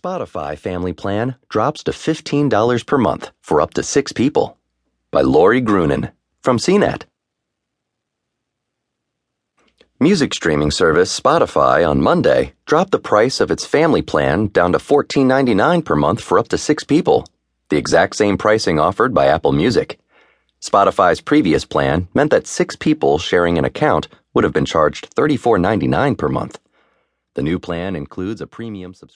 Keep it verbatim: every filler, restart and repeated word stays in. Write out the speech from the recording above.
Spotify Family Plan drops to fifteen dollars per month for up to six people. By Lori Grunin from C net. Music streaming service Spotify on Monday dropped the price of its family plan down to fourteen ninety-nine per month for up to six people, the exact same pricing offered by Apple Music. Spotify's previous plan meant that six people sharing an account would have been charged thirty-four ninety-nine per month. The new plan includes a premium subscription.